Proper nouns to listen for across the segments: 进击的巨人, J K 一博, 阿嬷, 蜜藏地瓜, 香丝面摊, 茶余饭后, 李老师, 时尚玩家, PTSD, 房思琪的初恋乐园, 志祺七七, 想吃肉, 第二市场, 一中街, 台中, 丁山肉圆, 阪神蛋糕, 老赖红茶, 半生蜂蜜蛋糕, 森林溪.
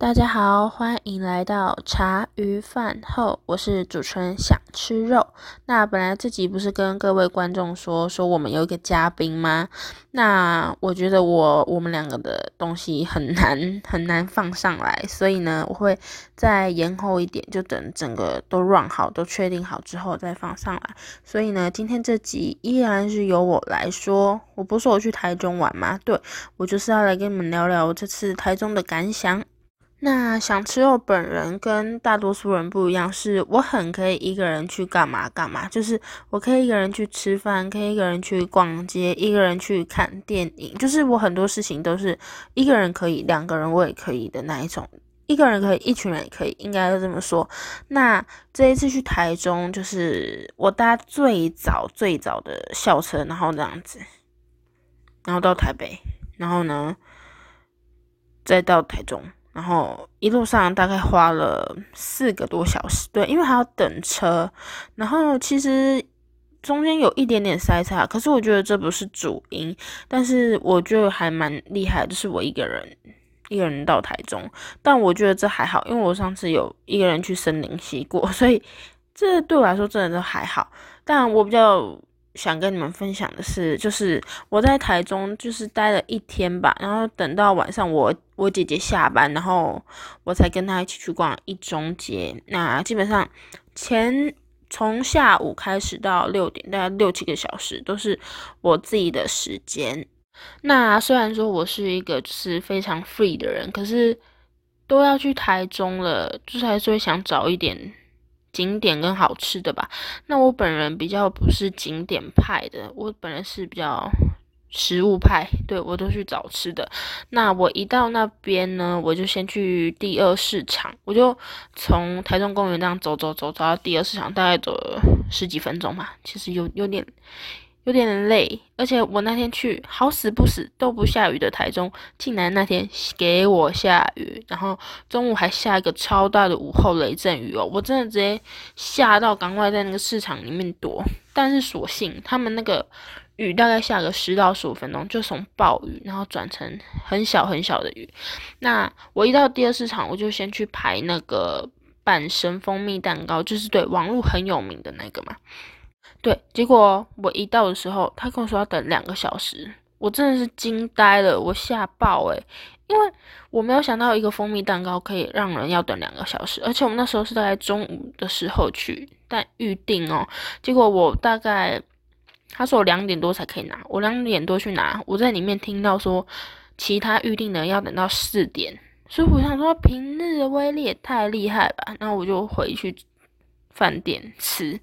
大家好，欢迎来到茶余饭后，我是主持人想吃肉。那本来这集不是跟各位观众说我们有一个嘉宾吗？那我觉得我们两个的东西很难放上来，所以呢，我会再延后一点，就等整个都 run 好，都确定好之后再放上来。所以呢，今天这集依然是由我来说。我不是说我去台中玩吗？对，我就是要来跟你们聊聊这次台中的感想。那想吃肉本人跟大多数人不一样，是我很可以一个人去干嘛，就是我可以一个人去吃饭，可以一个人去逛街，一个人去看电影，就是我很多事情都是一个人可以，两个人我也可以的那一种，一个人可以，一群人也可以，应该要这么说。那这一次去台中，就是我搭最早的校车，然后这样子，然后到台北，然后呢再到台中。然后一路上大概花了4个多小时，对，因为还要等车，然后其实中间有一点点塞车，可是我觉得这不是主因，但是我觉得还蛮厉害，就是我一个人到台中，但我觉得这还好，因为我上次有一个人去森林溪过，所以这对我来说真的都还好。但我比较想跟你们分享的是，就是我在台中就是待了1天吧，然后等到晚上我姐姐下班，然后我才跟她一起去逛一中街。那基本上从下午开始到6点，大概6-7个小时都是我自己的时间。那虽然说我是一个就是非常 free 的人，可是都要去台中了，就是还是会想找一点景点跟好吃的吧。那我本人比较不是景点派的，我本人是比较食物派，对，我都去找吃的。那我一到那边呢，我就先去第二市场，我就从台中公园这样走到第二市场，大概走了10几分钟嘛，其实有点累，而且我那天去好死不死都不下雨的台中，竟然那天给我下雨，然后中午还下一个超大的午后雷阵雨哦，我真的直接吓到，赶快在那个市场里面躲。但是所幸他们那个雨大概下个10到15分钟，就从暴雨然后转成很小的雨。那我一到第二市场，我就先去排那个半生蜂蜜蛋糕，就是对网络很有名的那个嘛。对，结果我一到的时候，他跟我说要等2个小时，我真的是惊呆了，我吓爆欸，因为我没有想到一个蜂蜜蛋糕可以让人要等2个小时，而且我们那时候是大概中午的时候去，但预定哦，结果我大概他说我2点多才可以拿，我2点多去拿，我在里面听到说其他预定的要等到4点，所以我想说平日的威力也太厉害吧，然后我就回去饭店吃，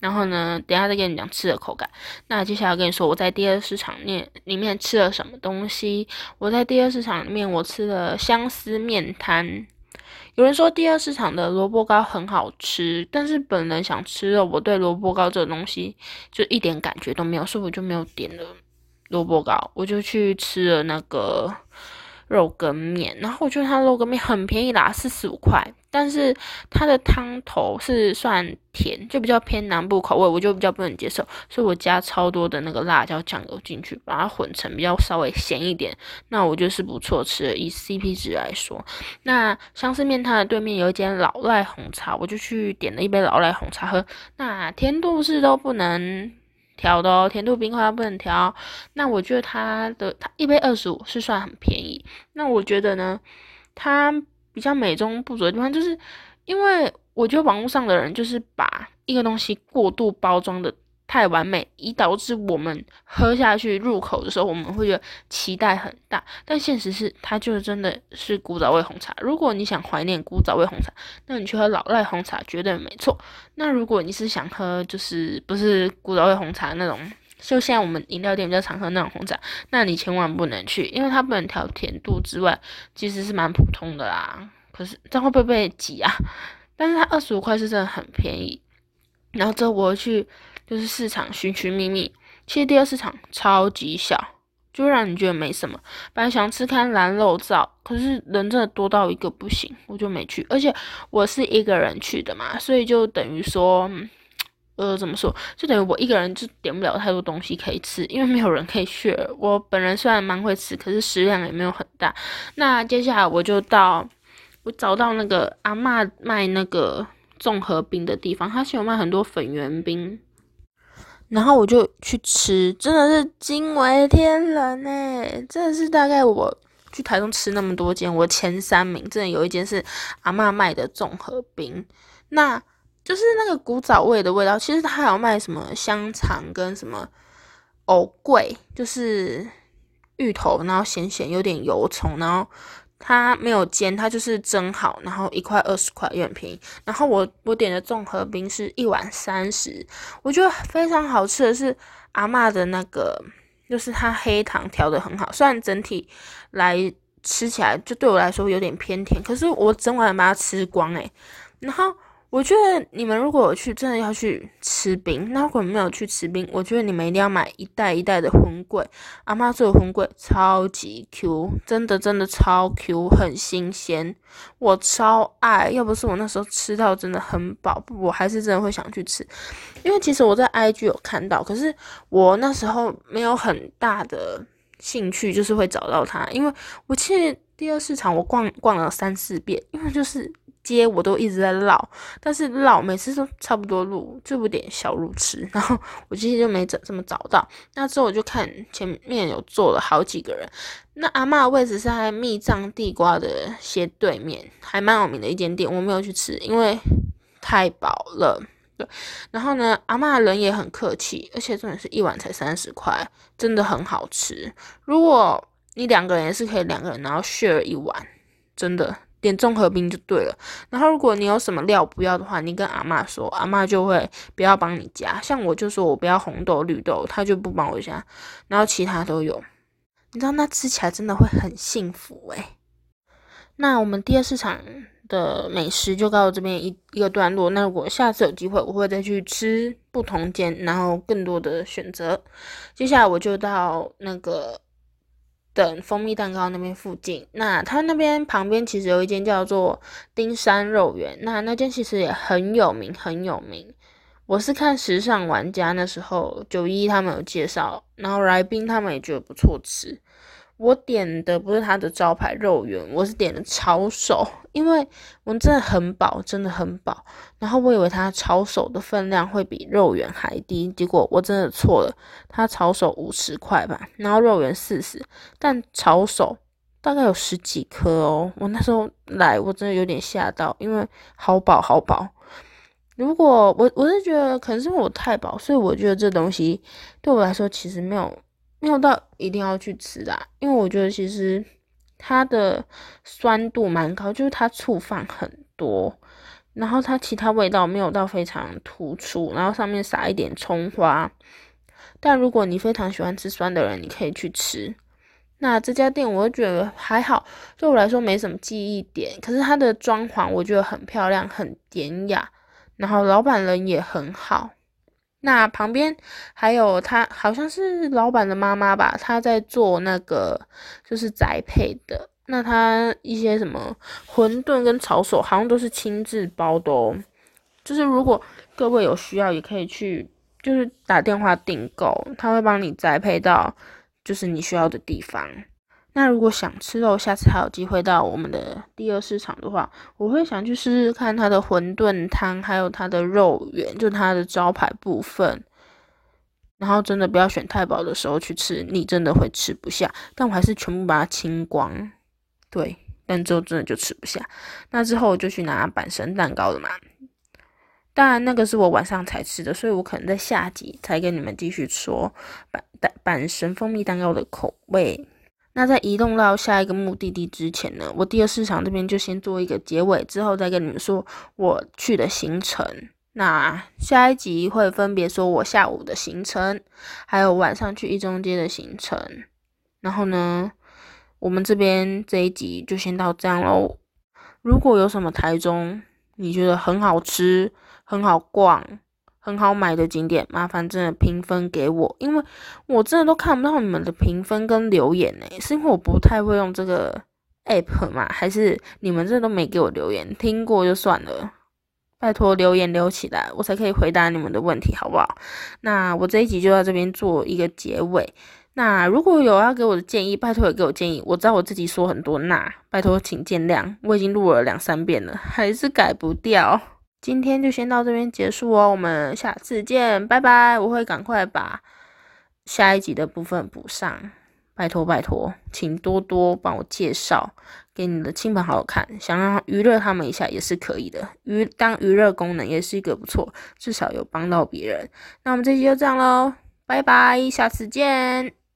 然后呢等一下再跟你讲吃的口感。那接下来跟你说我在第二市场里面吃了什么东西。我在第二市场里面我吃了香丝面摊，有人说第二市场的萝卜糕很好吃，但是本人想吃肉，我对萝卜糕这个东西就一点感觉都没有，所以我就没有点了萝卜糕，我就去吃了那个肉羹面，然后我觉得它肉羹面很便宜啦，45块，但是它的汤头是算甜，就比较偏南部口味，我就比较不能接受，所以我加超多的那个辣椒酱油进去，把它混成比较稍微咸一点，那我觉得是不错吃的，以 CP 值来说。那香丝面摊的对面有一间老赖红茶，我就去点了一杯老赖红茶喝，那甜度是都不能调的哦，甜度冰块不能调。那我觉得它一杯25是算很便宜。那我觉得呢，它比较美中不足的地方，就是因为我觉得网络上的人就是把一个东西过度包装的太完美，以导致我们喝下去入口的时候，我们会觉得期待很大，但现实是它就真的是古早味红茶。如果你想怀念古早味红茶，那你去喝老赖红茶绝对没错。那如果你是想喝就是不是古早味红茶那种，就现在我们饮料店比较常喝那种红茶，那你千万不能去，因为它不能调甜度之外，其实是蛮普通的啦。可是这样会不会被挤啊？但是它25块是真的很便宜。然后之后我去就是市场寻寻觅觅，其实第二市场超级小，就让你觉得没什么。本来想吃看蓝肉燥，可是人真的多到一个不行，我就没去。而且我是一个人去的嘛，所以就等于说，怎么说？就等于我一个人就点不了太多东西可以吃，因为没有人可以 share。我本人虽然蛮会吃，可是食量也没有很大。那接下来我就到我找到那个阿嬷卖那个综合冰的地方，她是有卖很多粉圆冰，然后我就去吃，真的是惊为天人欸，真的是大概我去台中吃那么多间，我前三名真的有一间是阿嬷卖的综合冰，那就是那个古早味的味道。其实它还有卖什么香肠跟什么藕桂，就是芋头，然后咸咸有点油葱，然后它没有煎，它就是蒸好，然后1块20块，也很便宜。然后我点的综合冰是1碗30，我觉得非常好吃的是阿嬷的那个，就是它黑糖调的很好，虽然整体来吃起来就对我来说有点偏甜，可是我整碗把它吃光欸。然后我觉得你们如果有去真的要去吃冰，那如果没有去吃冰，我觉得你们一定要买一袋一袋的荤粿，阿嬷做的荤粿超级 Q， 真的超 Q， 很新鲜，我超爱。要不是我那时候吃到真的很饱，我还是真的会想去吃，因为其实我在 IG 有看到，可是我那时候没有很大的兴趣，就是会找到它，因为我其实第二市场我逛了3-4遍，因为就是。街我都一直在绕，但是绕每次都差不多路，就有点小路痴，然后我其实就没怎么找到。那之后我就看前面有坐了好几个人，那阿嬷的位置是在蜜藏地瓜的斜对面，还蛮有名的一间店，我没有去吃，因为太饱了。对，然后呢，阿嬷人也很客气，而且重点是1碗才30块，真的很好吃。如果你2个人也是可以2个人，然后 share 1碗，真的。点综合冰就对了，然后如果你有什么料不要的话，你跟阿嬷说，阿嬷就会不要帮你加，像我就说我不要红豆绿豆，她就不帮我加，然后其他都有，你知道那吃起来真的会很幸福欸。那我们第二市场的美食就到这边一个段落，那如果下次有机会我会再去吃不同间，然后更多的选择。接下来我就到那个等蜂蜜蛋糕那边附近，那它那边旁边其实有一间叫做丁山肉圆，那间其实也很有名，我是看时尚玩家那时候911他们有介绍，然后来宾他们也觉得不错吃。我点的不是它的招牌肉圆，我是点的抄手，因为我真的很饱，然后我以为它抄手的分量会比肉圆还低，结果我真的错了，它抄手50块吧，然后肉圆40，但抄手大概有10几颗哦。我那时候来我真的有点吓到，因为好饱。如果我是觉得可能是因为我太饱，所以我觉得这东西对我来说其实没有到一定要去吃啦，因为我觉得其实它的酸度蛮高，就是它醋放很多，然后它其他味道没有到非常突出，然后上面撒一点葱花。但如果你非常喜欢吃酸的人，你可以去吃。那这家店我觉得还好，对我来说没什么记忆点，可是它的装潢我觉得很漂亮，很典雅，然后老板人也很好。那旁边还有他好像是老板的妈妈吧，他在做那个就是宅配的，那他一些什么馄饨跟抄手好像都是亲自包的哦，就是如果各位有需要也可以去就是打电话订购，他会帮你宅配到就是你需要的地方。那如果想吃肉，下次还有机会到我们的第二市场的话，我会想去试试看它的馄饨汤，还有它的肉圆，就它的招牌部分。然后真的不要选太饱的时候去吃，你真的会吃不下。但我还是全部把它清光，对，但之后真的就吃不下。那之后我就去拿阪神蛋糕了嘛，当然那个是我晚上才吃的，所以我可能在下集才跟你们继续说阪神蜂蜜蛋糕的口味。那在移动到下一个目的地之前呢，我第二市场这边就先做一个结尾，之后再跟你们说我去的行程。那下一集会分别说我下午的行程，还有晚上去一中街的行程。然后呢，我们这边这一集就先到这样咯。如果有什么台中你觉得很好吃、很好逛、很好买的景点，麻烦真的评分给我，因为我真的都看不到你们的评分跟留言欸，是因为我不太会用这个 app 嘛，还是你们真的都没给我留言？听过就算了，拜托留言留起来，我才可以回答你们的问题，好不好？那我这一集就到这边做一个结尾。那如果有要给我的建议，拜托也给我建议。我知道我自己说很多那，拜托请见谅，我已经录了2、3遍了，还是改不掉。今天就先到这边结束哦，我们下次见，拜拜。我会赶快把下一集的部分补上，拜托拜托，请多多帮我介绍给你的亲朋好友看，想让娱乐他们一下也是可以的，当娱乐功能也是一个不错，至少有帮到别人。那我们这期就这样咯，拜拜，下次见。